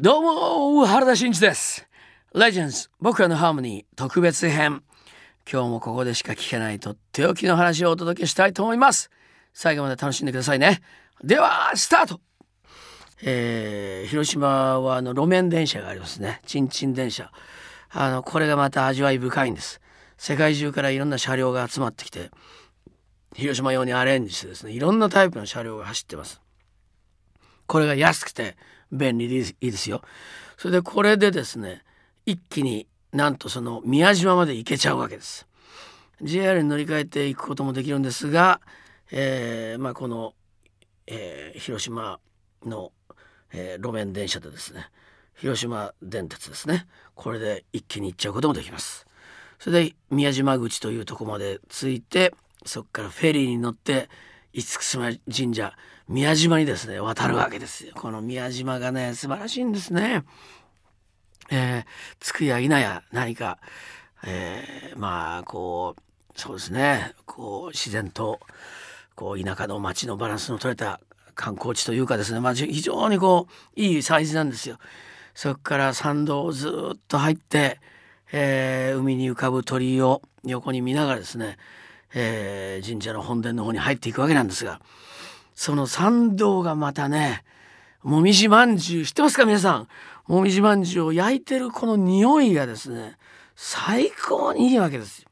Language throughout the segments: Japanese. どうも原田真二です。レジェンズ僕らのハーモニー特別編、今日もここでしか聞けないとっておきの話をお届けしたいと思います。最後まで楽しんでくださいね。ではスタート。広島は路面電車がありますね。チンチン電車、これがまた味わい深いんです。世界中からいろんな車両が集まってきて、広島用にアレンジしてですね、いろんなタイプの車両が走ってます。これが安くて便利でいいですよ。それでこれでですね、一気になんとその宮島まで行けちゃうわけです。 JR に乗り換えていくこともできるんですが、この、広島の、路面電車でですね、広島電鉄ですね、これで一気に行っちゃうこともできます。それで宮島口というとこまで着いて、そこからフェリーに乗って厳島神社宮島にですね渡るわけですよ。この宮島がね素晴らしいんですね。着くやいなや何か、そうですね、自然と田舎の町のバランスの取れた観光地というかですね、非常にいいサイズなんですよ。そこから参道をずっと入って、海に浮かぶ鳥居を横に見ながらですね、神社の本殿の方に入っていくわけなんですが、その参道がまたね、もみじまんじゅう知ってますか皆さん。もみじまんじゅうを焼いてるこの匂いがですね最高にいいわけですよ。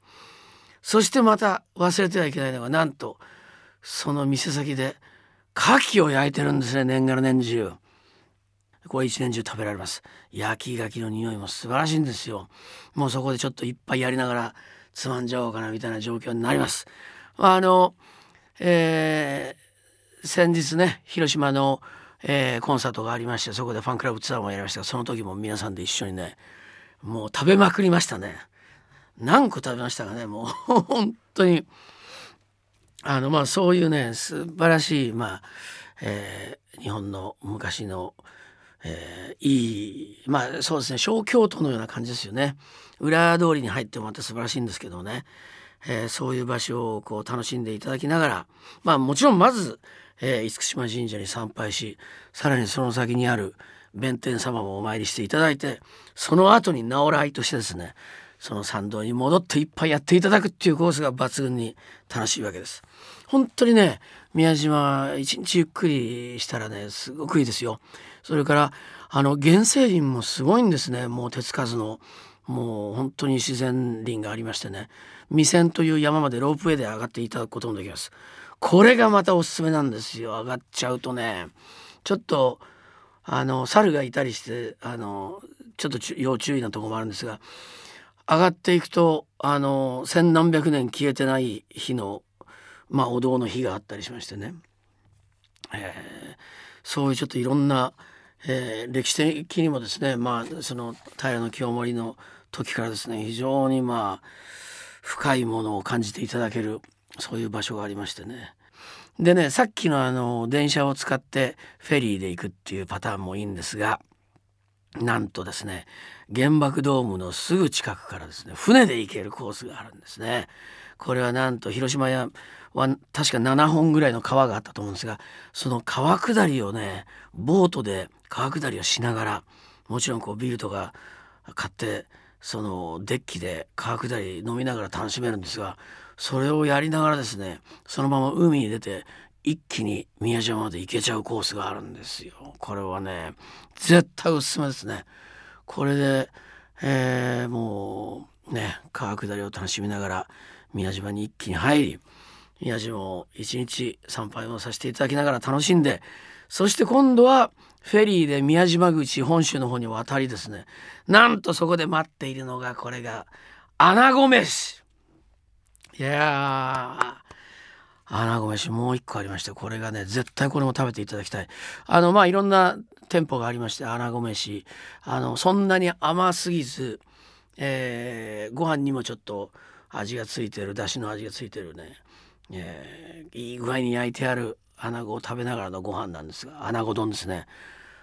そしてまた忘れてはいけないのが、なんとその店先で牡蠣を焼いてるんですね。年がら年中これ一年中食べられます。焼き牡蠣の匂いも素晴らしいんですよ。もうそこでちょっといっぱいやりながらつまんじゃおうかなみたいな状況になります。先日ね広島の、コンサートがありまして、そこでファンクラブツアーもやりましたが、その時も皆さんで一緒にねもう食べまくりましたね。何個食べましたかね、もう本当にそういうね素晴らしい、日本の昔のそうですね、小京都のような感じですよね。裏通りに入ってもまた素晴らしいんですけどね、そういう場所を楽しんでいただきながら、もちろんまず、厳島神社に参拝し、さらにその先にある弁天様もお参りしていただいて、その後に直来としてですねその参道に戻っていっぱいやっていただくっていうコースが抜群に楽しいわけです。本当にね宮島一日ゆっくりしたらねすごくいいですよ。それから原生林もすごいんですね。もう手つかずのもう本当に自然林がありましてね、弥山という山までロープウェイで上がっていただくこともできます。これがまたおすすめなんですよ。上がっちゃうとねちょっと猿がいたりしてちょっと要注意なとこもあるんですが、上がっていくと千何百年消えてない火のお堂の火があったりしましてね、そういうちょっといろんな、歴史的にもですね、その平清盛の時からですね非常に深いものを感じていただけるそういう場所がありましてね。でね、さっきの電車を使ってフェリーで行くっていうパターンもいいんですが、なんとですね原爆ドームのすぐ近くからですね船で行けるコースがあるんですね。これはなんと広島は確か7本ぐらいの川があったと思うんですが、その川下りをねボートで川下りをしながら、もちろんビールとか買ってそのデッキで川下り飲みながら楽しめるんですが、それをやりながらですねそのまま海に出て一気に宮島まで行けちゃうコースがあるんですよ。これはね絶対おすすめですね。これで、川下りを楽しみながら宮島に一気に入り、宮島を一日参拝をさせていただきながら楽しんで、そして今度はフェリーで宮島口本州の方に渡りですね、なんとそこで待っているのがこれが穴子飯。いやー穴子飯もう一個ありまして、これがね絶対これも食べていただきたい。いろんな店舗がありまして、穴子飯そんなに甘すぎず、ご飯にもちょっと味がついてる、だしの味がついてるね、いい具合に焼いてある穴子を食べながらのご飯なんですが、穴子丼ですね。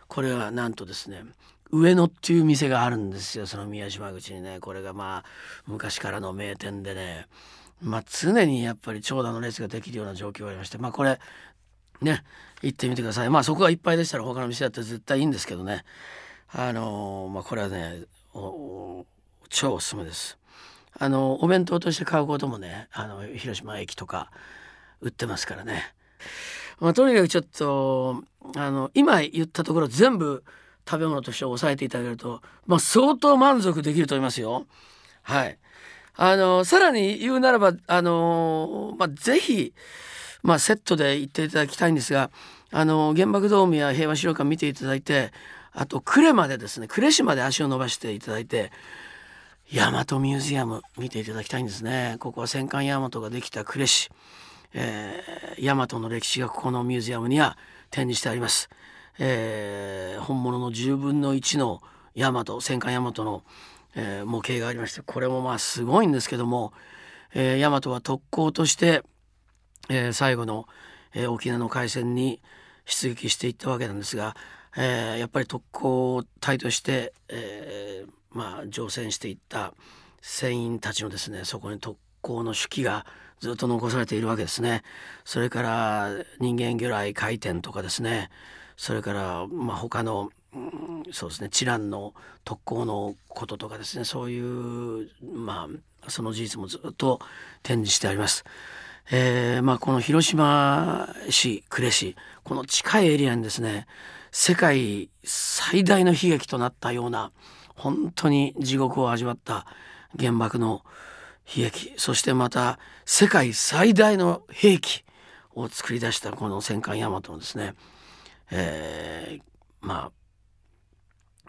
これはなんとですね上野っていう店があるんですよ、その宮島口にね。これが昔からの名店でね、常にやっぱり長蛇の列ができるような状況がありまして、これね行ってみてください。そこがいっぱいでしたら他の店だって絶対いいんですけどね、これはね超おすすめです。お弁当として買うこともね広島駅とか売ってますからね。とにかくちょっと今言ったところ全部食べ物として抑えていただけると、相当満足できると思いますよ。はい、さらに言うならばぜひ、セットで行っていただきたいんですが、原爆ドームや平和資料館見ていただいて、あと呉までですね、呉市まで足を伸ばしていただいて大和ミュージアム見ていただきたいんですね。ここは戦艦大和ができた呉市、大和の歴史がここのミュージアムには展示してあります。本物の10分の1の大和、戦艦大和の、模型がありまして、これもすごいんですけども、大和は特攻として、最後の、沖縄の海戦に出撃していったわけなんですが、やっぱり特攻隊として、乗船していった船員たちのですね、そこに特攻の手記がずっと残されているわけですね。それから人間魚雷回転とかですね、それから他の、知覧の特攻のこととかですね、そういうその事実もずっと展示してあります。この広島市呉市、この近いエリアにですね、世界最大の悲劇となったような、本当に地獄を味わった原爆の悲劇、そしてまた世界最大の兵器を作り出したこの戦艦大和のですね、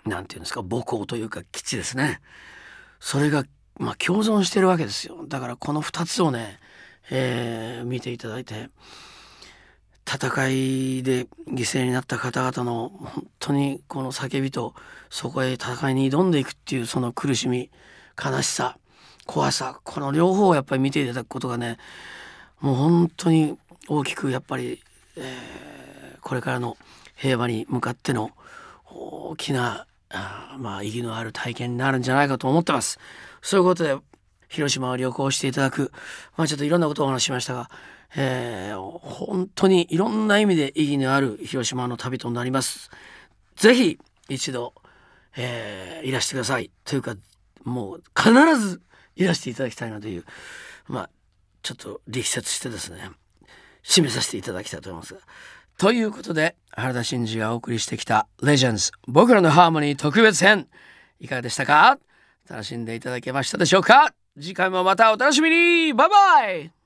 なんていうんですか、母港というか基地ですね。それが共存してるわけですよ。だからこの2つをね、見ていただいて、戦いで犠牲になった方々の本当にこの叫びと、そこへ戦いに挑んでいくっていうその苦しみ、悲しさ、怖さ、この両方をやっぱり見ていただくことがね、もう本当に大きくやっぱり、これからの平和に向かっての大きな意義のある体験になるんじゃないかと思ってます。そういうことで広島を旅行していただく、ちょっといろんなことをお話ししましたが、本当にいろんな意味で意義のある広島の旅となります。ぜひ一度、いらしてくださいというか、もう必ずいらしていただきたいなという、ちょっと力説してですね、締めさせていただきたいと思います。ということで、原田真二がお送りしてきたレジェンズ僕らのハーモニー特別編、いかがでしたか？楽しんでいただけましたでしょうか？次回もまたお楽しみに。バイバイ。